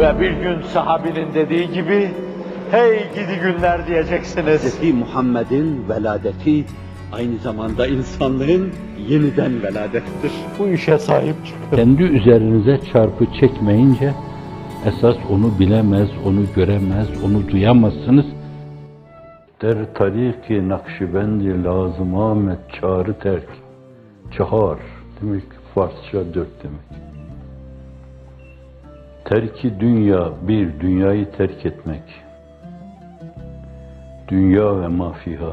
Ve bir gün sahabinin dediği gibi, hey gidi günler diyeceksiniz. Hz. Muhammed'in veladeti aynı zamanda insanların yeniden veladettir. Bu işe sahip çıkın. Kendi üzerinize çarpı çekmeyince, esas onu bilemez, onu göremez, onu duyamazsınız. Der tariki nakşibendi lazım Ahmet çağrı terk. Çağır demek Farsça dört demek. Terki dünya bir, dünyayı terk etmek. Dünya ve mafiha.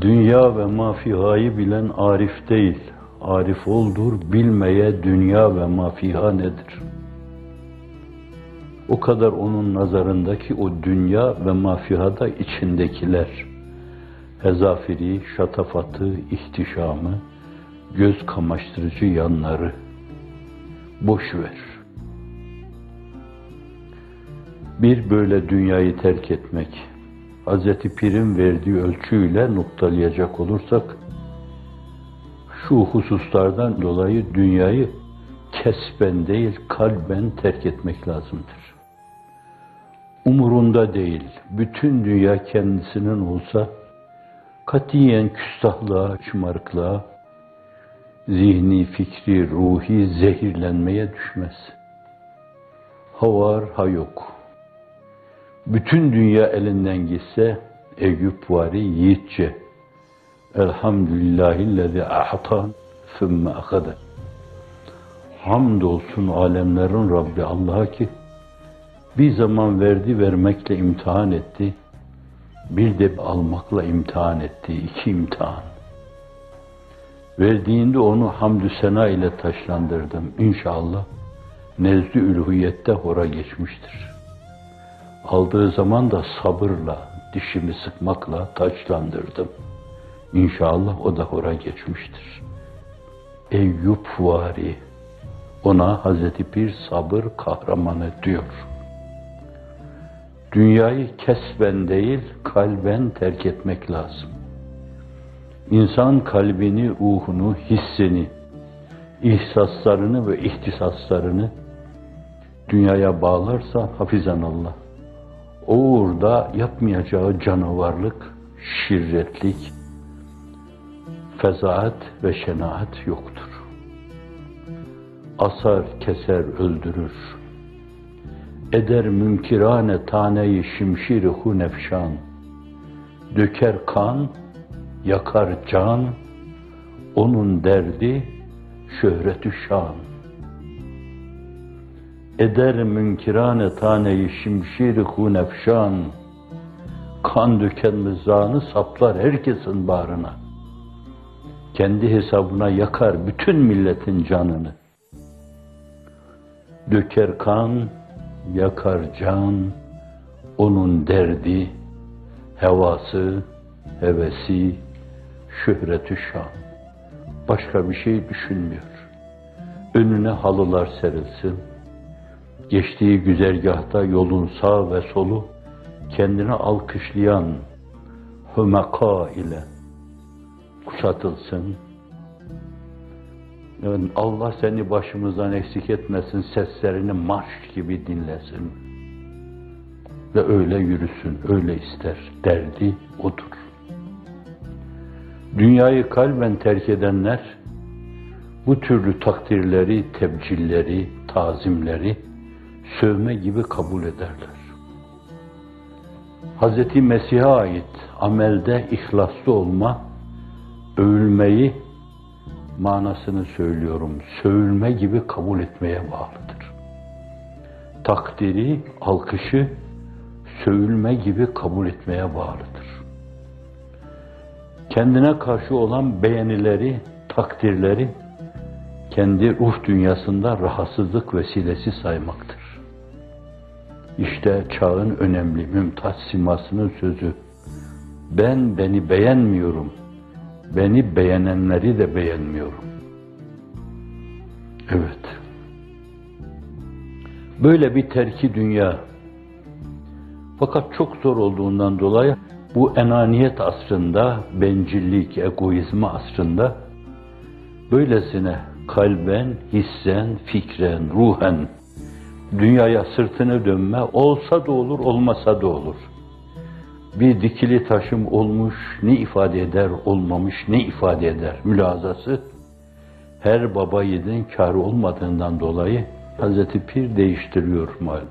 Dünya ve mafihayı bilen arif değil. Arif oldur, bilmeye dünya ve mafiha nedir? O kadar onun nazarındaki o dünya ve mafihada içindekiler. Hezafiri, şatafatı, ihtişamı, göz kamaştırıcı yanları. Boş ver. Bir böyle dünyayı terk etmek. Hazreti Pir'in verdiği ölçüyle noktalayacak olursak, şu hususlardan dolayı dünyayı kesben değil, kalben terk etmek lazımdır. Umurunda değil, bütün dünya kendisinin olsa, katiyen küstahlığa, şımarıklığa, zihni, fikri, ruhi zehirlenmeye düşmez. Ha var, ha yok. Bütün dünya elinden gitse, Eyüpvari yiğitçe, elhamdülillahillezî ahatan sümme akade. Hamdolsun alemlerin Rabbi Allah'a ki, bir zaman verdi, vermekle imtihan etti, bir de almakla imtihan etti, iki imtihan. Verdiğinde onu hamdü sena ile taşlandırdım. İnşallah nezd-i ülhiyette hora geçmiştir. Aldığı zaman da sabırla, dişimi sıkmakla taçlandırdım. İnşallah o da hora geçmiştir. Eyüpvari, ona Hazreti Pir sabır kahramanı diyor. Dünyayı kesben değil, kalben terk etmek lazım. İnsan kalbini, ruhunu, hissini, ihsaslarını ve ihtisaslarını dünyaya bağlarsa hafizanallah, o uğurda yapmayacağı canavarlık, şirretlik, fezaat ve şenaat yoktur. Asar, keser, öldürür. Eder mümkirane taneyi şimşiri hu nefşan. Döker kan, yakar can, onun derdi şöhret-ü şan. Eder münkirane taneyi şimşiri hu nefşan. Kan döken mızrağını saplar herkesin bağrına. Kendi hesabına yakar bütün milletin canını. Döker kan, yakar can, onun derdi, hevası, hevesi, şöhret-ü şan. Başka bir şey düşünmüyor. Önüne halılar serilsin. Geçtiği güzergahta yolun sağ ve solu kendine alkışlayan hümeka ile kuşatılsın. Yani Allah seni başımızdan eksik etmesin, seslerini marş gibi dinlesin. Ve öyle yürüsün, öyle ister. Derdi odur. Dünyayı kalben terk edenler, bu türlü takdirleri, tebcilleri, tazimleri sövme gibi kabul ederler. Hz. Mesih'e ait amelde ihlaslı olma, övülmeyi, manasını söylüyorum, sövülme gibi kabul etmeye bağlıdır. Takdiri, alkışı, sövülme gibi kabul etmeye bağlıdır. Kendine karşı olan beğenileri, takdirleri, kendi ruh dünyasında rahatsızlık vesilesi saymaktır. İşte çağın önemli mümtaz simasının sözü, ben beni beğenmiyorum, beni beğenenleri de beğenmiyorum. Evet. Böyle bir terki dünya. Fakat çok zor olduğundan dolayı bu enaniyet asrında, bencillik, egoizmi asrında böylesine kalben, hissen, fikren, ruhen dünyaya sırtını dönme, olsa da olur, olmasa da olur. Bir dikili taşım olmuş, ne ifade eder, olmamış, ne ifade eder mülazası her baba yiğidin kârı olmadığından dolayı Hazreti Pir değiştiriyor malum.